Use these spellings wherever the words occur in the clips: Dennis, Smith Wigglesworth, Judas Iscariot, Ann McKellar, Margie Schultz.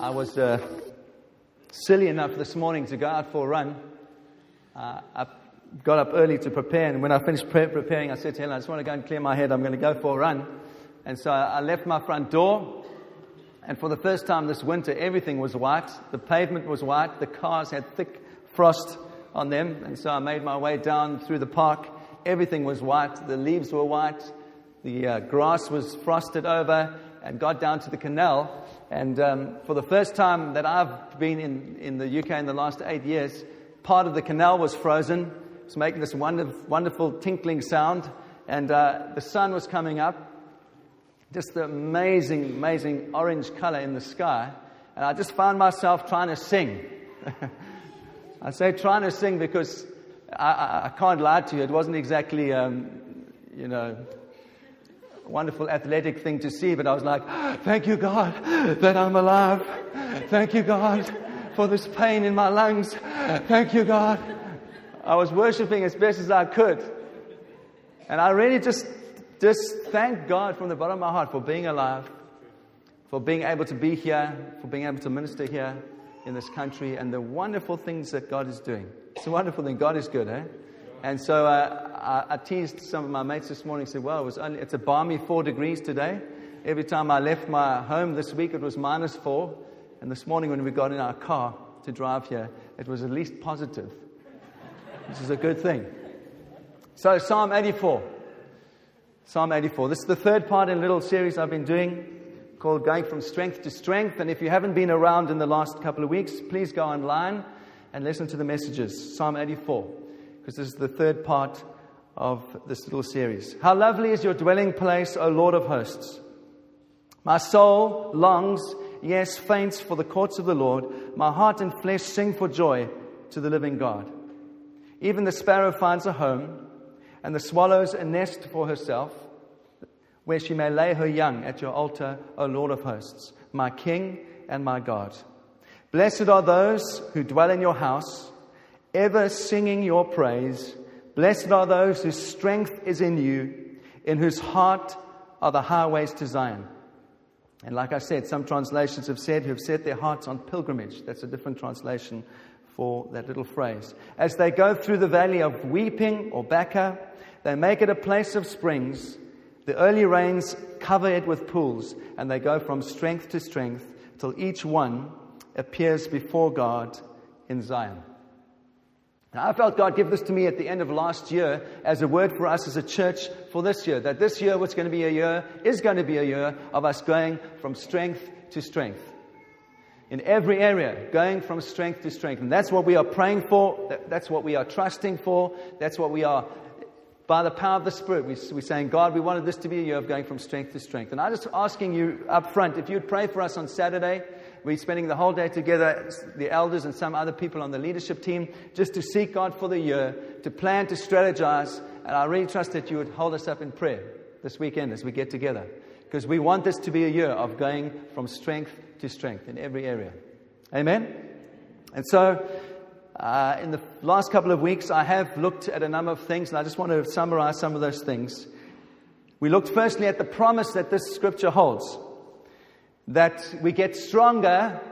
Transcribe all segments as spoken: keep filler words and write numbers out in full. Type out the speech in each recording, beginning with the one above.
I was uh, silly enough this morning to go out for a run. Uh, I got up early to prepare, and when I finished pre- preparing, I said to Helen, I just want to go and clear my head. I'm going to go for a run. And so I left my front door, and for the first time this winter, everything was white. The pavement was white. The cars had thick frost on them. And so I made my way down through the park. Everything was white. The leaves were white. The uh, grass was frosted over, and got down to the canal. And um, for the first time that I've been in, in the U K in the last eight years, part of the canal was frozen. It was making this wonderful, wonderful tinkling sound. And uh, the sun was coming up. Just the amazing, amazing orange color in the sky. And I just found myself trying to sing. I say trying to sing because I, I, I can't lie to you. It wasn't exactly, um, you know... wonderful athletic thing to see, but I was like, thank you, God, that I'm alive. Thank you, God, for this pain in my lungs. Thank you, God. I was worshiping as best as I could. And I really just, just thank God from the bottom of my heart for being alive, for being able to be here, for being able to minister here in this country, and the wonderful things that God is doing. It's a wonderful thing. God is good, eh? And so uh, I, I teased some of my mates this morning and said, well, it was only, it's a balmy four degrees today. Every time I left my home this week, it was minus four. And this morning when we got in our car to drive here, it was at least positive, which is a good thing. So Psalm eighty-four. Psalm eighty-four. This is the third part in a little series I've been doing called Going from Strength to Strength. And if you haven't been around in the last couple of weeks, please go online and listen to the messages. Psalm eighty-four. Because this is the third part of this little series. How lovely is your dwelling place, O Lord of hosts. My soul longs, yes, faints for the courts of the Lord. My heart and flesh sing for joy to the living God. Even the sparrow finds a home, and the swallows a nest for herself, where she may lay her young at your altar, O Lord of hosts, my King and my God. Blessed are those who dwell in your house, ever singing your praise. Blessed are those whose strength is in you, in whose heart are the highways to Zion. And like I said, some translations have said, who have set their hearts on pilgrimage. That's a different translation for that little phrase. As they go through the valley of weeping or Baca, they make it a place of springs. The early rains cover it with pools, and they go from strength to strength till each one appears before God in Zion. Now, I felt God give this to me at the end of last year as a word for us as a church for this year. That this year, what's going to be a year, is going to be a year of us going from strength to strength. In every area, going from strength to strength. And that's what we are praying for. That's what we are trusting for. That's what we are, by the power of the Spirit, we're saying, God, we wanted this to be a year of going from strength to strength. And I'm just asking you up front, if you'd pray for us on Saturday. We're spending the whole day together, the elders and some other people on the leadership team, just to seek God for the year, to plan, to strategize. And I really trust that you would hold us up in prayer this weekend as we get together. Because we want this to be a year of going from strength to strength in every area. Amen? And so, uh, in the last couple of weeks, I have looked at a number of things, and I just want to summarize some of those things. We looked firstly at the promise that this scripture holds. That we get stronger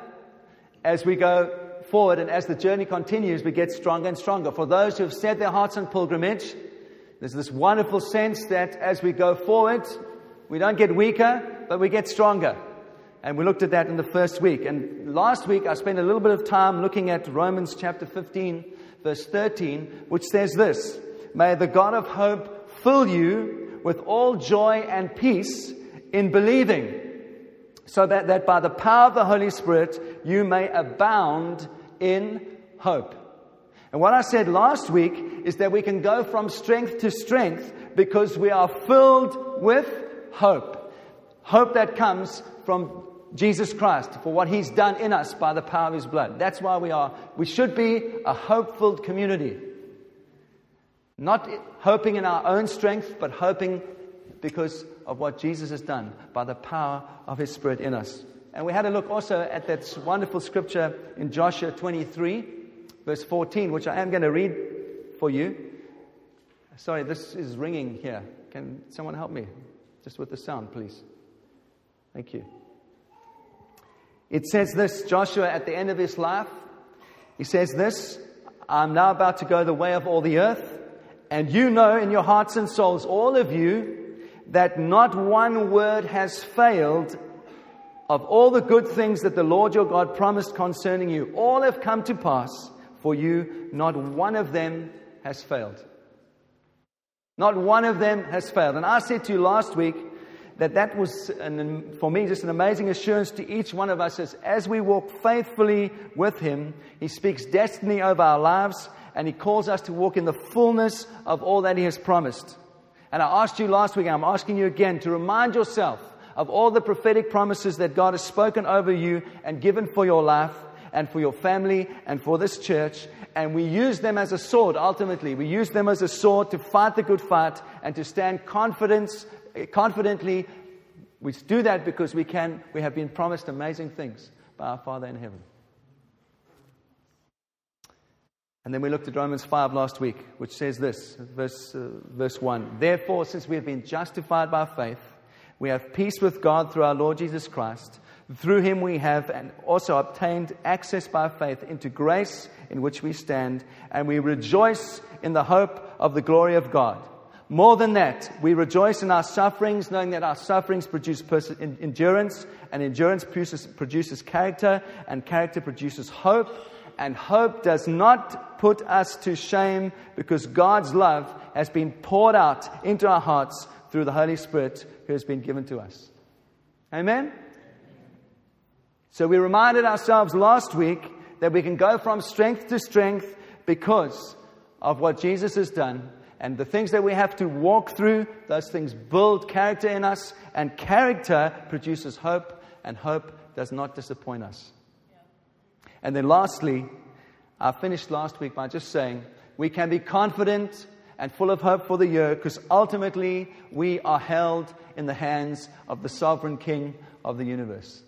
as we go forward, and as the journey continues, we get stronger and stronger. For those who have set their hearts on pilgrimage, there's this wonderful sense that as we go forward, we don't get weaker, but we get stronger. And we looked at that in the first week. And last week, I spent a little bit of time looking at Romans chapter fifteen, verse thirteen, which says this, May the God of hope fill you with all joy and peace in believing, so that, that by the power of the Holy Spirit, you may abound in hope. And what I said last week is that we can go from strength to strength because we are filled with hope. Hope that comes from Jesus Christ for what He's done in us by the power of His blood. That's why we are, we should be a hope-filled community. Not hoping in our own strength, but hoping because of what Jesus has done by the power of His Spirit in us. And we had a look also at that wonderful scripture in Joshua twenty-three, verse fourteen, which I am going to read for you. Sorry, this is ringing here. Can someone help me? Just with the sound, please. Thank you. It says this, Joshua at the end of his life, he says this, I'm now about to go the way of all the earth, and you know in your hearts and souls, all of you, that not one word has failed of all the good things that the Lord your God promised concerning you. All have come to pass for you, not one of them has failed. Not one of them has failed. And I said to you last week, that that was, an, for me, just an amazing assurance to each one of us. As, as we walk faithfully with Him, He speaks destiny over our lives, and He calls us to walk in the fullness of all that He has promised. And I asked you last week, and I'm asking you again, to remind yourself of all the prophetic promises that God has spoken over you and given for your life and for your family and for this church. And we use them as a sword, ultimately. We use them as a sword to fight the good fight and to stand confidence confidently. We do that because we can. We have been promised amazing things by our Father in heaven. And then we looked at Romans five last week, which says this, verse, uh, verse one. Therefore, since we have been justified by faith, we have peace with God through our Lord Jesus Christ. Through Him we have and also obtained access by faith into grace in which we stand, and we rejoice in the hope of the glory of God. More than that, we rejoice in our sufferings, knowing that our sufferings produce pers- endurance, and endurance produces, produces character, and character produces hope, and hope does not put us to shame, because God's love has been poured out into our hearts through the Holy Spirit who has been given to us. Amen? So we reminded ourselves last week that we can go from strength to strength because of what Jesus has done. And the things that we have to walk through, those things build character in us, and character produces hope, and hope does not disappoint us. Yeah. And then lastly, I finished last week by just saying, we can be confident and full of hope for the year, because ultimately we are held in the hands of the sovereign King of the universe.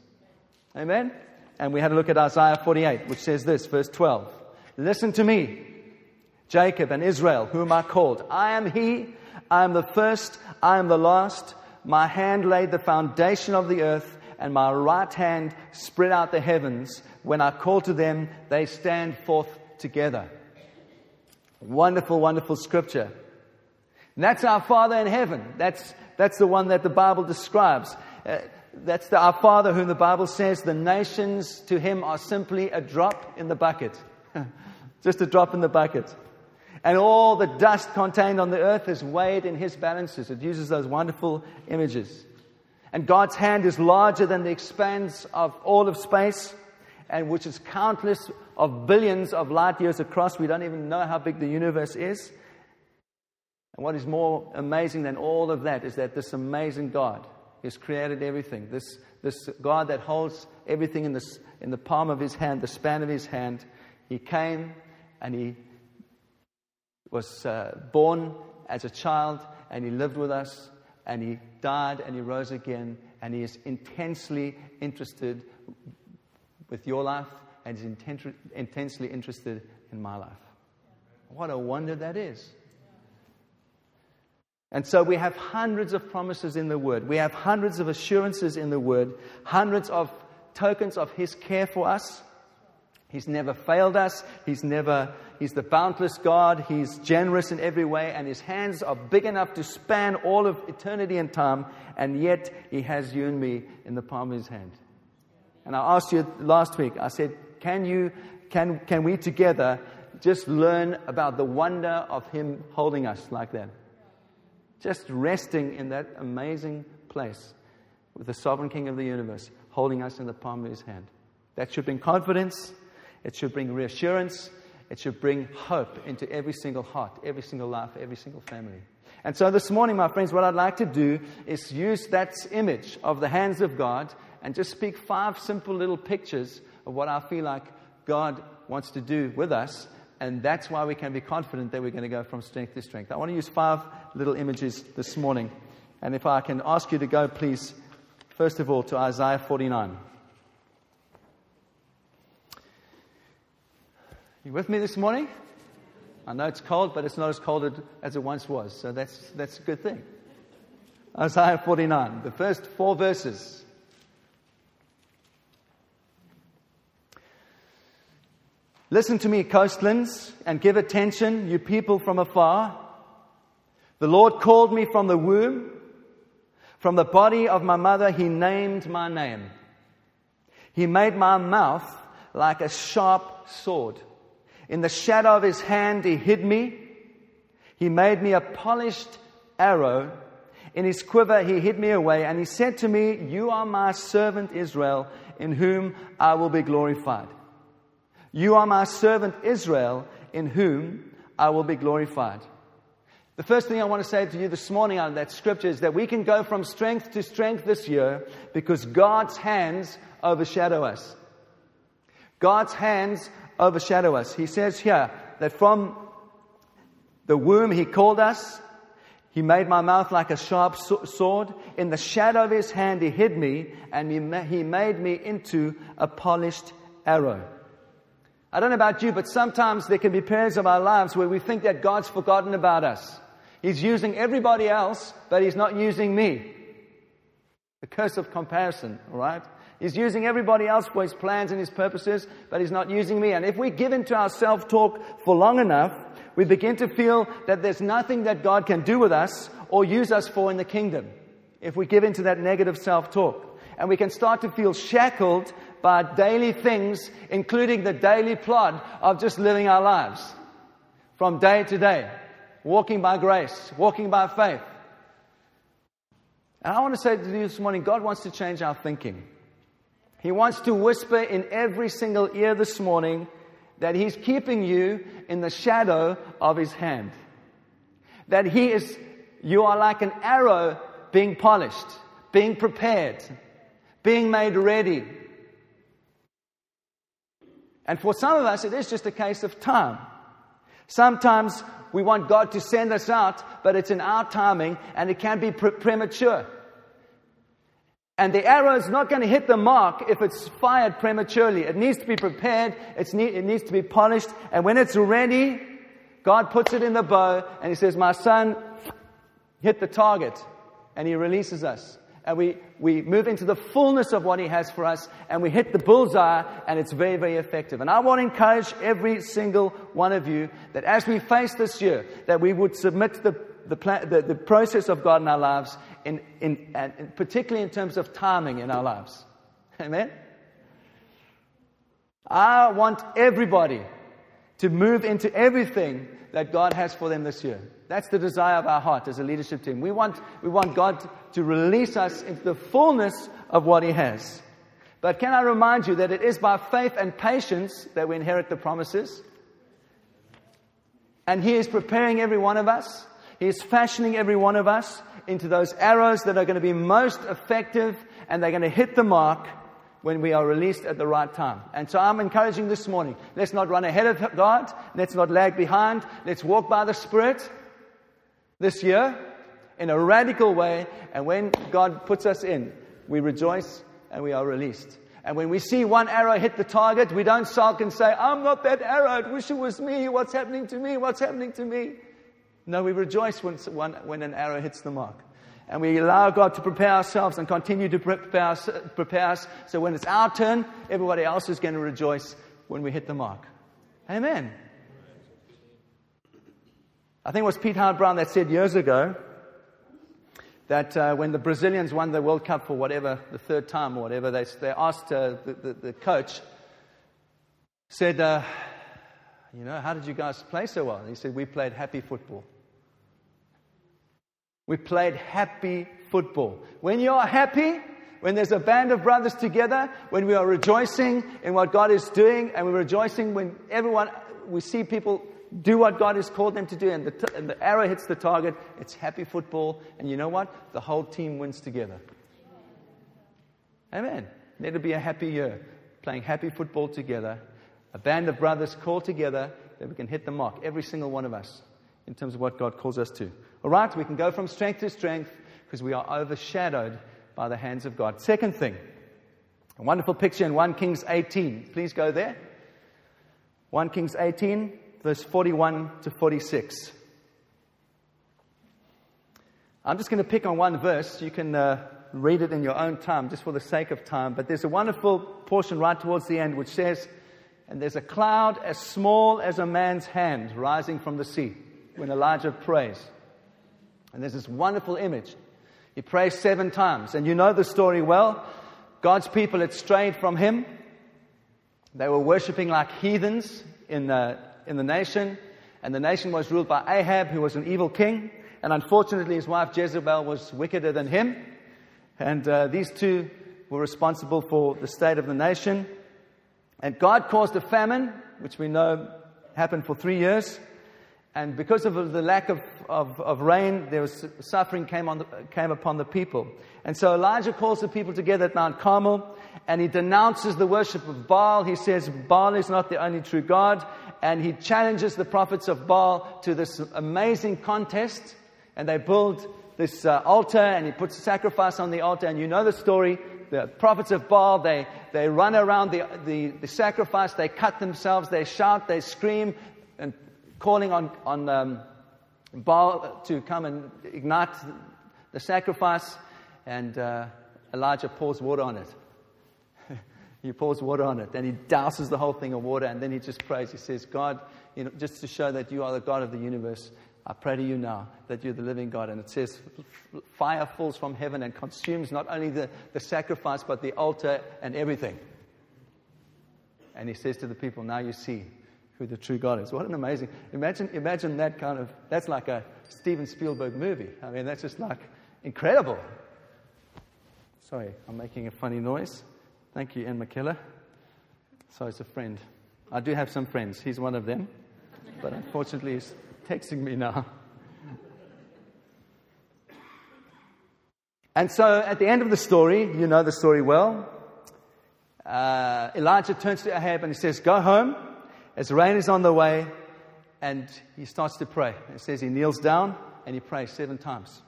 Amen? And we had a look at Isaiah forty-eight, which says this, verse twelve. Listen to me, Jacob and Israel, whom I called. I am He, I am the first, I am the last. My hand laid the foundation of the earth, and my right hand spread out the heavens. When I call to them, they stand forth together. Wonderful, wonderful scripture. And that's our Father in heaven. That's that's the one that the Bible describes. Uh, that's the, our Father whom the Bible says the nations to Him are simply a drop in the bucket. Just a drop in the bucket. And all the dust contained on the earth is weighed in His balances. It uses those wonderful images. And God's hand is larger than the expanse of all of space, and which is countless of billions of light years across. We don't even know how big the universe is. And what is more amazing than all of that is that this amazing God has created everything. This, this God that holds everything in, this, in the palm of His hand, the span of His hand, He came and He was uh, born as a child, and He lived with us, and He died, and He rose again, and He is intensely interested with your life, and is intent- intensely interested in my life. What a wonder that is. And so we have hundreds of promises in the Word. We have hundreds of assurances in the Word, hundreds of tokens of His care for us. He's never failed us. He's never, He's the boundless God. He's generous in every way, and His hands are big enough to span all of eternity and time, and yet He has you and me in the palm of His hand. And I asked you last week, I said, can you, can, can we together just learn about the wonder of Him holding us like that? Just resting in that amazing place with the sovereign King of the universe holding us in the palm of His hand. That should bring confidence. It should bring reassurance. It should bring hope into every single heart, every single life, every single family. And so this morning, my friends, what I'd like to do is use that image of the hands of God and just speak five simple little pictures of what I feel like God wants to do with us. And that's why we can be confident that we're going to go from strength to strength. I want to use five little images this morning. And if I can ask you to go, please, first of all, to Isaiah forty-nine. You with me this morning? I know it's cold, but it's not as cold as it once was. So that's that's a good thing. Isaiah forty-nine, the first four verses. Listen to me, coastlands, and give attention, you people from afar. The Lord called me from the womb. From the body of my mother, He named my name. He made my mouth like a sharp sword. In the shadow of His hand, He hid me. He made me a polished arrow. In His quiver, He hid me away. And He said to me, you are my servant Israel, in whom I will be glorified. You are my servant Israel, in whom I will be glorified. The first thing I want to say to you this morning out of that scripture is that we can go from strength to strength this year because God's hands overshadow us. God's hands overshadow us. He says here that from the womb He called us. He made my mouth like a sharp sword. In the shadow of His hand He hid me, and He made me into a polished arrow. I don't know about you, but sometimes there can be periods of our lives where we think that God's forgotten about us. He's using everybody else, but He's not using me. The curse of comparison, all right? He's using everybody else for His plans and His purposes, but He's not using me. And if we give into our self-talk for long enough, we begin to feel that there's nothing that God can do with us or use us for in the kingdom. If we give into that negative self-talk. And we can start to feel shackled by daily things, including the daily plod of just living our lives from day to day, walking by grace, walking by faith. And I want to say to you this morning, God wants to change our thinking. He wants to whisper in every single ear this morning that He's keeping you in the shadow of His hand. That He is, you are like an arrow being polished, being prepared, being made ready. And for some of us, it is just a case of time. Sometimes we want God to send us out, but it's in our timing, and it can be pre- premature. And the arrow is not going to hit the mark if it's fired prematurely. It needs to be prepared. It's ne- it needs to be polished. And when it's ready, God puts it in the bow, and He says, my son, hit the target. And He releases us. And we, we move into the fullness of what He has for us, and we hit the bullseye, and it's very, very effective. And I want to encourage every single one of you that as we face this year, that we would submit the the, the, the process of God in our lives, in, in, and particularly in terms of timing in our lives. Amen? I want everybody to move into everything that God has for them this year. That's the desire of our heart as a leadership team. We want, we want God to release us into the fullness of what He has. But can I remind you that it is by faith and patience that we inherit the promises? And He is preparing every one of us. He is fashioning every one of us into those arrows that are going to be most effective, and they're going to hit the mark when we are released at the right time. And so I'm encouraging this morning, let's not run ahead of God. Let's not lag behind. Let's walk by the Spirit this year in a radical way, and when God puts us in, we rejoice and we are released. And when we see one arrow hit the target, we don't sulk and say, I'm not that arrow, I wish it was me, what's happening to me, what's happening to me? No, we rejoice when, when, when an arrow hits the mark. And we allow God to prepare ourselves and continue to prepare us, prepare us so when it's our turn, everybody else is going to rejoice when we hit the mark. Amen. I think it was Pete Howard Brown that said years ago that uh, when the Brazilians won the World Cup for whatever, the third time or whatever, they, they asked uh, the, the, the coach, said, uh, you know, how did you guys play so well? And he said, we played happy football. We played happy football. When you are happy, when there's a band of brothers together, when we are rejoicing in what God is doing, and we're rejoicing when everyone, we see people do what God has called them to do, and the, t- and the arrow hits the target, it's happy football, and you know what? The whole team wins together. Amen. Let it be a happy year, playing happy football together, a band of brothers called together, that we can hit the mark, every single one of us, in terms of what God calls us to. All right, we can go from strength to strength, because we are overshadowed by the hands of God. Second thing, a wonderful picture in First Kings eighteen. Please go there. First Kings eighteen. Verse forty-one to forty-six. I'm just going to pick on one verse. You can uh, read it in your own time, just for the sake of time. But there's a wonderful portion right towards the end which says, And there's a cloud as small as a man's hand rising from the sea when Elijah prays. And there's this wonderful image. He prays seven times. And you know the story well. God's people had strayed from him. They were worshipping like heathens in the, in the nation. And the nation was ruled by Ahab, who was an evil king. And unfortunately, his wife Jezebel was wickeder than him. And uh, these two were responsible for the state of the nation. And God caused a famine, which we know happened for three years. And because of the lack of, of, of rain, there was suffering came, on the, came upon the people. And so Elijah calls the people together at Mount Carmel, and he denounces the worship of Baal. He says Baal is not the only true God. And he challenges the prophets of Baal to this amazing contest. And they build this uh, altar, and he puts a sacrifice on the altar. And you know the story. The prophets of Baal, they, they run around the, the, the sacrifice, they cut themselves, they shout, they scream, and calling on, on um, Baal to come and ignite the sacrifice. And uh, Elijah pours water on it. He pours water on it, and he douses the whole thing in water, and then he just prays. He says, God, you know, just to show that you are the God of the universe, I pray to you now that you're the living God. And it says fire falls from heaven and consumes not only the, the sacrifice, but the altar and everything. And he says to the people, now you see who the true God is. What an amazing, imagine imagine that kind of, that's like a Steven Spielberg movie. I mean, that's just like incredible. Sorry, I'm making a funny noise. Thank you, Ann McKellar. So it's a friend. I do have some friends. He's one of them. But unfortunately, he's texting me now. And so at the end of the story, you know the story well, uh, Elijah turns to Ahab and he says, go home, as rain is on the way, and he starts to pray. It says he kneels down and he prays seven times.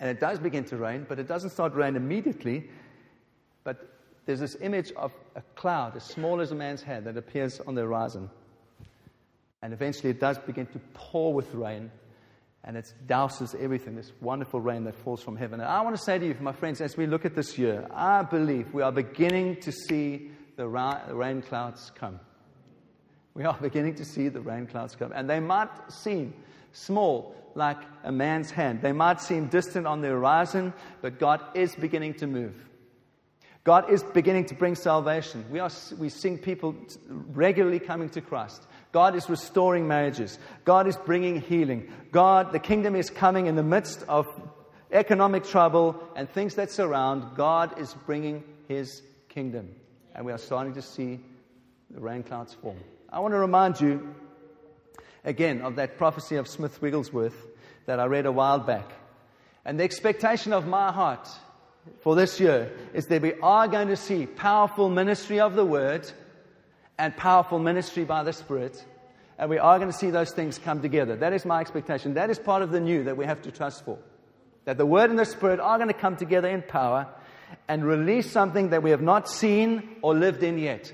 And it does begin to rain, but it doesn't start raining immediately. But there's this image of a cloud as small as a man's hand that appears on the horizon. And eventually it does begin to pour with rain, and it douses everything, this wonderful rain that falls from heaven. And I want to say to you, my friends, as we look at this year, I believe we are beginning to see the rain clouds come. We are beginning to see the rain clouds come. And they might seem small, like a man's hand. They might seem distant on the horizon, but God is beginning to move. God is beginning to bring salvation. We are we seeing people regularly coming to Christ. God is restoring marriages. God is bringing healing. God, the kingdom is coming in the midst of economic trouble and things that surround. God is bringing his kingdom. And we are starting to see the rain clouds form. I want to remind you again of that prophecy of Smith Wigglesworth that I read a while back. And the expectation of my heart for this year is that we are going to see powerful ministry of the word and powerful ministry by the Spirit, and we are going to see those things come together. That is my expectation. That is part of the new that we have to trust for, that the word and the Spirit are going to come together in power and release something that we have not seen or lived in yet.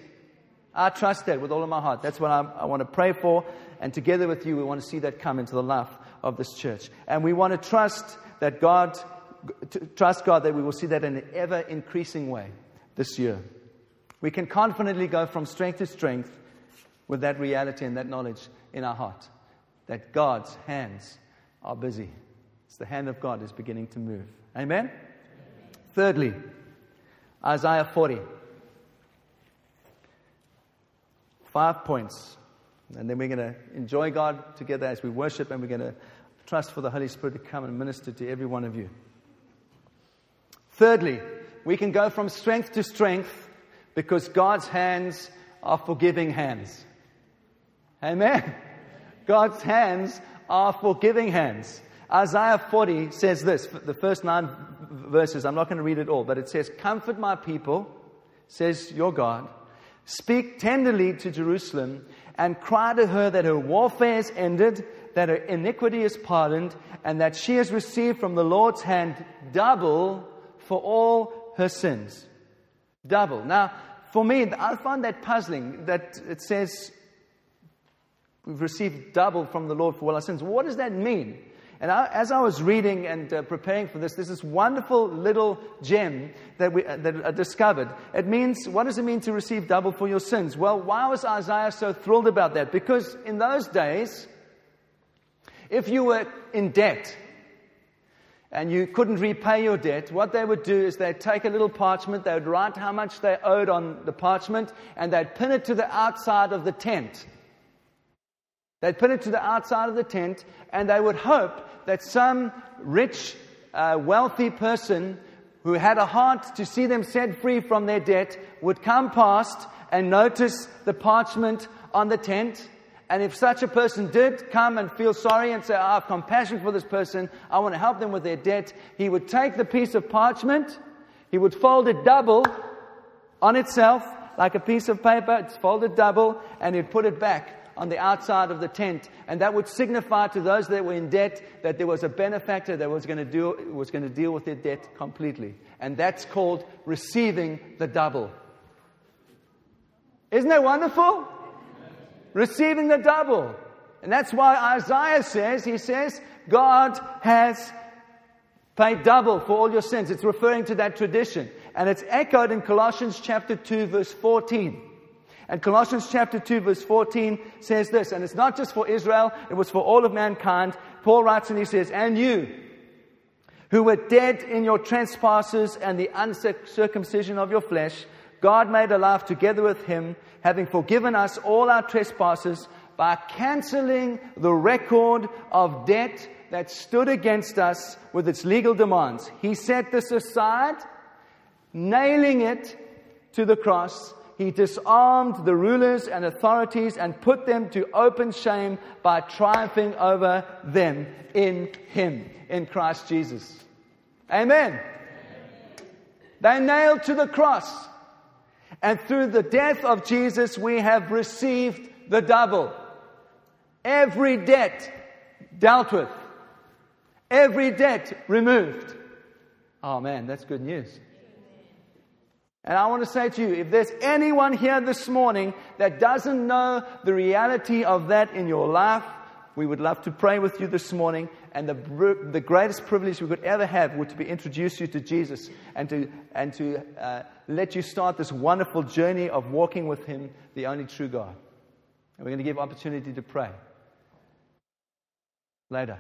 I trust that with all of my heart. That's what I, I want to pray for, and together with you we want to see that come into the life of this church. And we want to trust that God Trust God that we will see that in an ever-increasing way this year. We can confidently go from strength to strength with that reality and that knowledge in our heart, that God's hands are busy. It's the hand of God is beginning to move. Amen? Amen. Thirdly, Isaiah forty. Five points. And then we're going to enjoy God together as we worship, and we're going to trust for the Holy Spirit to come and minister to every one of you. Thirdly, we can go from strength to strength because God's hands are forgiving hands. Amen? God's hands are forgiving hands. Isaiah forty says this, the first nine verses, I'm not going to read it all, but it says, comfort my people, says your God. Speak tenderly to Jerusalem and cry to her that her warfare is ended, that her iniquity is pardoned, and that she has received from the Lord's hand double for all her sins. Double. Now, for me, I find that puzzling, that it says we've received double from the Lord for all our sins. What does that mean? And I, as I was reading and uh, preparing for this, there's this wonderful little gem that we uh, that I discovered. It means, what does it mean to receive double for your sins? Well, why was Isaiah so thrilled about that? Because in those days, if you were in debt and you couldn't repay your debt, what they would do is they'd take a little parchment, they would write how much they owed on the parchment, and they'd pin it to the outside of the tent. They'd pin it to the outside of the tent, and they would hope that some rich, uh, wealthy person who had a heart to see them set free from their debt would come past and notice the parchment on the tent. And if such a person did come and feel sorry and say, I have compassion for this person, I want to help them with their debt, he would take the piece of parchment, he would fold it double on itself, like a piece of paper, it's folded double, and he'd put it back on the outside of the tent, and that would signify to those that were in debt that there was a benefactor that was going to do was going to deal with their debt completely. And that's called receiving the double. Isn't that wonderful? Receiving the double. And that's why Isaiah says, he says, God has paid double for all your sins. It's referring to that tradition. And it's echoed in Colossians chapter two, verse fourteen. And Colossians chapter two, verse fourteen says this, and it's not just for Israel, it was for all of mankind. Paul writes and he says, and you, who were dead in your trespasses and the uncircumcision of your flesh, God made alive together with him, having forgiven us all our trespasses by cancelling the record of debt that stood against us with its legal demands. He set this aside, nailing it to the cross. He disarmed the rulers and authorities and put them to open shame by triumphing over them in him, in Christ Jesus. Amen. Amen. They nailed to the cross. And through the death of Jesus, we have received the double. Every debt dealt with. Every debt removed. Oh man, that's good news. And I want to say to you, if there's anyone here this morning that doesn't know the reality of that in your life, we would love to pray with you this morning. And the the greatest privilege we could ever have would to be introduce you to Jesus and to and to uh, let you start this wonderful journey of walking with him, the only true God. And we're going to give opportunity to pray later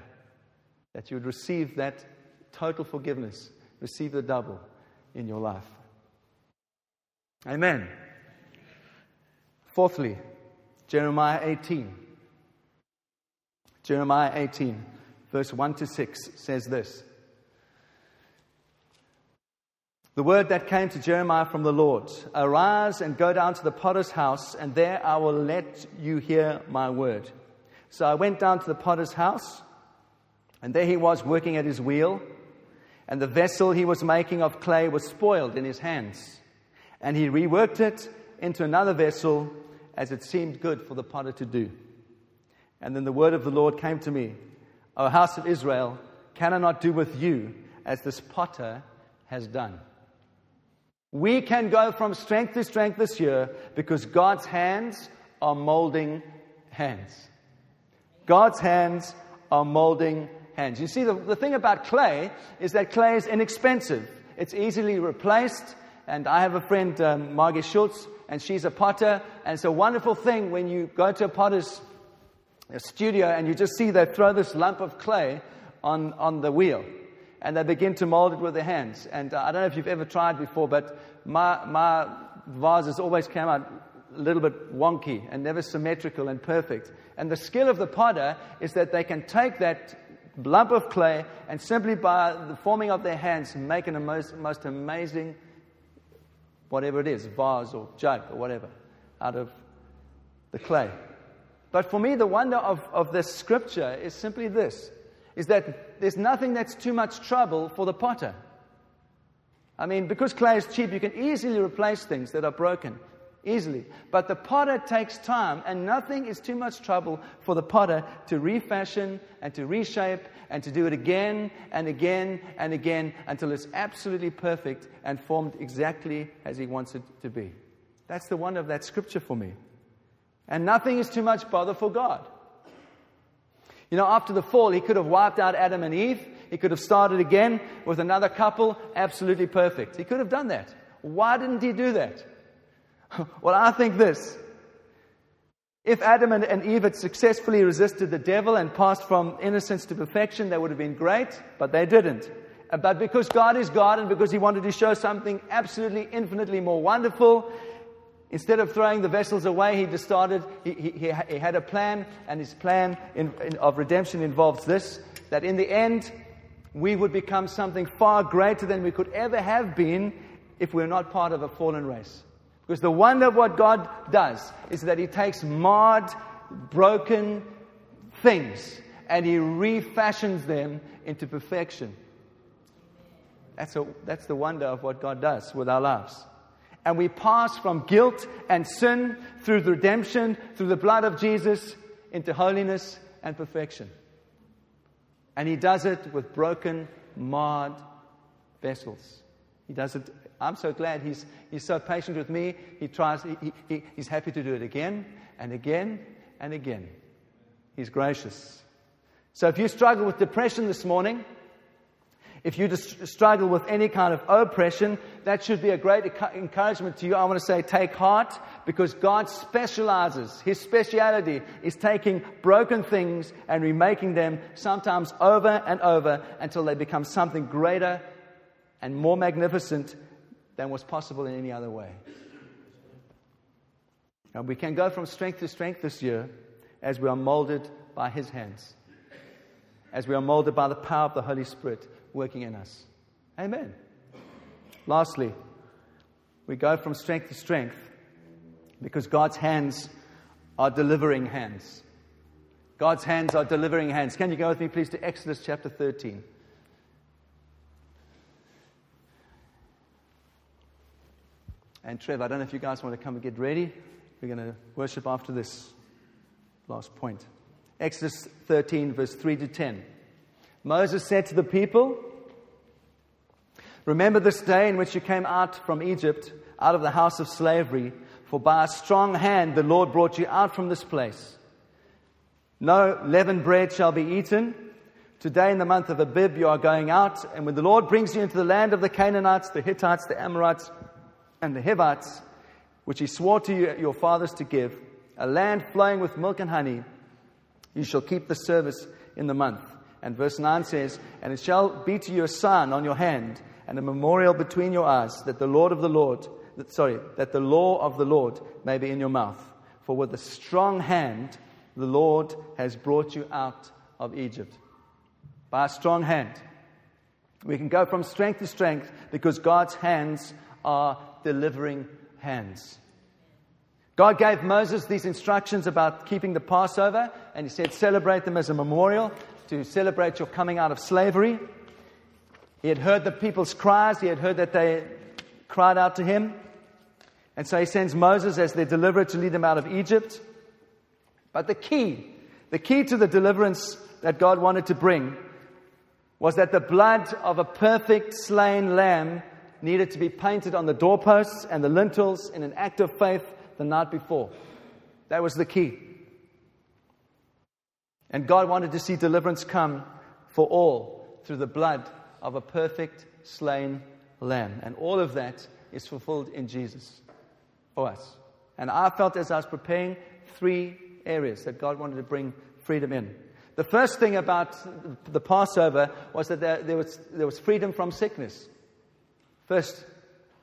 that you would receive that total forgiveness, receive the double in your life. Amen. Fourthly, Jeremiah eighteen. Jeremiah eighteen, verse one to six says this. The word that came to Jeremiah from the Lord, arise and go down to the potter's house, and there I will let you hear my word. So I went down to the potter's house, and there he was working at his wheel, and the vessel he was making of clay was spoiled in his hands. And he reworked it into another vessel as it seemed good for the potter to do. And then the word of the Lord came to me, O house of Israel, can I not do with you as this potter has done? We can go from strength to strength this year because God's hands are molding hands. God's hands are molding hands. You see, the, the thing about clay is that clay is inexpensive. It's easily replaced. And I have a friend, um, Margie Schultz, and she's a potter. And it's a wonderful thing when you go to a potter's studio and you just see they throw this lump of clay on, on the wheel. And they begin to mold it with their hands. And uh, I don't know if you've ever tried before, but my, my vases always came out a little bit wonky and never symmetrical and perfect. And the skill of the potter is that they can take that lump of clay and simply by the forming of their hands make an most, most amazing whatever it is, vase or jug or whatever, out of the clay. But for me, the wonder of, of this scripture is simply this, is that there's nothing that's too much trouble for the potter. I mean, because clay is cheap, you can easily replace things that are broken, easily. But the potter takes time, and nothing is too much trouble for the potter to refashion and to reshape and to do it again and again and again until it's absolutely perfect and formed exactly as he wants it to be. That's the wonder of that scripture for me. And nothing is too much bother for God. You know, after the fall, he could have wiped out Adam and Eve. He could have started again with another couple, absolutely perfect. He could have done that. Why didn't he do that? Well, I think this. If Adam and Eve had successfully resisted the devil and passed from innocence to perfection, they would have been great, but they didn't. But because God is God and because he wanted to show something absolutely infinitely more wonderful, instead of throwing the vessels away, he just started, he, he, he had a plan, and his plan in, in, of redemption involves this, that in the end, we would become something far greater than we could ever have been if we're not part of a fallen race. Because the wonder of what God does is that he takes marred, broken things and he refashions them into perfection. That's, a, that's the wonder of what God does with our lives. And we pass from guilt and sin through the redemption, through the blood of Jesus, into holiness and perfection. And he does it with broken, marred vessels. He does it. I'm so glad he's he's so patient with me. He tries. He, he, he's happy to do it again and again and again. He's gracious. So if you struggle with depression this morning, if you just struggle with any kind of oppression, that should be a great encouragement to you. I want to say take heart, because God specializes. His speciality is taking broken things and remaking them, sometimes over and over, until they become something greater and more magnificent than was possible in any other way. And we can go from strength to strength this year as we are molded by his hands, as we are molded by the power of the Holy Spirit working in us. Amen. Lastly, we go from strength to strength because God's hands are delivering hands. God's hands are delivering hands. Can you go with me, please, to Exodus chapter thirteen? And Trev, I don't know if you guys want to come and get ready. We're going to worship after this last point. Exodus thirteen, verse three to ten. Moses said to the people, "Remember this day in which you came out from Egypt, out of the house of slavery, for by a strong hand the Lord brought you out from this place. No leavened bread shall be eaten. Today in the month of Abib you are going out, and when the Lord brings you into the land of the Canaanites, the Hittites, the Amorites, and the Hivites, which he swore to you, your fathers to give, a land flowing with milk and honey, you shall keep the service in the month." And verse nine says, "And it shall be to you a sign on your hand, and a memorial between your eyes, that the Lord of the Lord, that, sorry, that the law of the Lord may be in your mouth. For with a strong hand the Lord has brought you out of Egypt." By a strong hand, we can go from strength to strength because God's hands are delivering hands. God gave Moses these instructions about keeping the Passover, and he said, celebrate them as a memorial to celebrate your coming out of slavery. He had heard the people's cries. He had heard that they cried out to him. And so he sends Moses as their deliverer to lead them out of Egypt. But the key, the key to the deliverance that God wanted to bring was that the blood of a perfect slain lamb needed to be painted on the doorposts and the lintels in an act of faith the night before. That was the key. And God wanted to see deliverance come for all through the blood of a perfect slain lamb. And all of that is fulfilled in Jesus for us. And I felt as I was preparing three areas that God wanted to bring freedom in. The first thing about the Passover was that there, there was, there was freedom from sickness. First,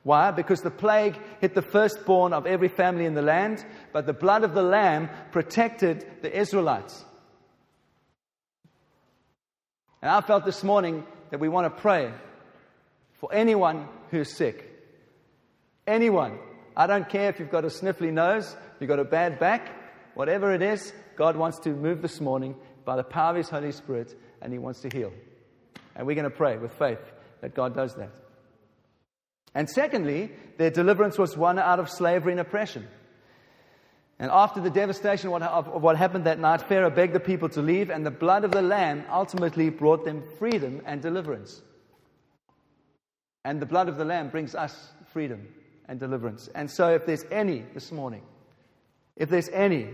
why? Because the plague hit the firstborn of every family in the land, but the blood of the lamb protected the Israelites. And I felt this morning that we want to pray for anyone who's sick. Anyone. I don't care if you've got a sniffly nose, you've got a bad back, whatever it is, God wants to move this morning by the power of his Holy Spirit, and he wants to heal. And we're going to pray with faith that God does that. And secondly, their deliverance was won out of slavery and oppression. And after the devastation of what happened that night, Pharaoh begged the people to leave, and the blood of the lamb ultimately brought them freedom and deliverance. And the blood of the lamb brings us freedom and deliverance. And so if there's any this morning, if there's any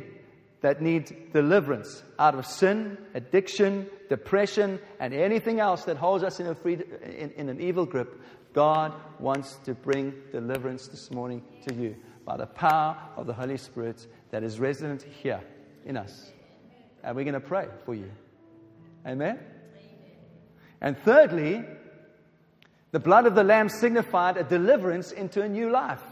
that need deliverance out of sin, addiction, depression, and anything else that holds us in, a free, in, in an evil grip, God wants to bring deliverance this morning to you by the power of the Holy Spirit that is resident here in us. And we're going to pray for you. Amen? And thirdly, the blood of the Lamb signified a deliverance into a new life.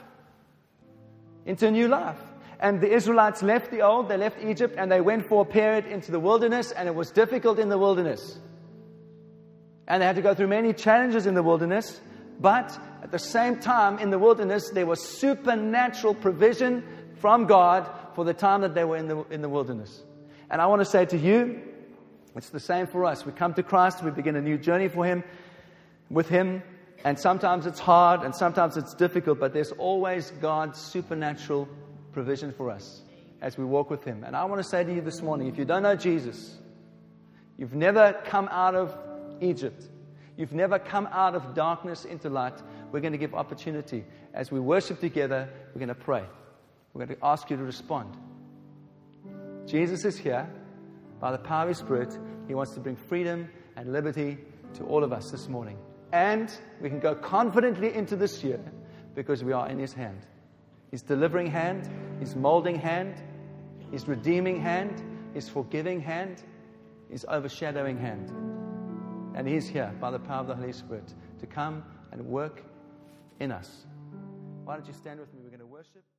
Into a new life. And the Israelites left the old, they left Egypt, and they went for a period into the wilderness, and it was difficult in the wilderness. And they had to go through many challenges in the wilderness, but at the same time, in the wilderness, there was supernatural provision from God for the time that they were in the, in the wilderness. And I want to say to you, it's the same for us. We come to Christ, we begin a new journey for Him, with Him, and sometimes it's hard, and sometimes it's difficult, but there's always God's supernatural provision for us as we walk with Him. And I want to say to you this morning, if you don't know Jesus, you've never come out of Egypt, you've never come out of darkness into light, we're going to give opportunity. As we worship together, we're going to pray. We're going to ask you to respond. Jesus is here. By the power of His Spirit, He wants to bring freedom and liberty to all of us this morning. And we can go confidently into this year because we are in His hand. His delivering hand, His molding hand, His redeeming hand, His forgiving hand, His overshadowing hand. And He's here by the power of the Holy Spirit to come and work in us. Why don't you stand with me? We're going to worship.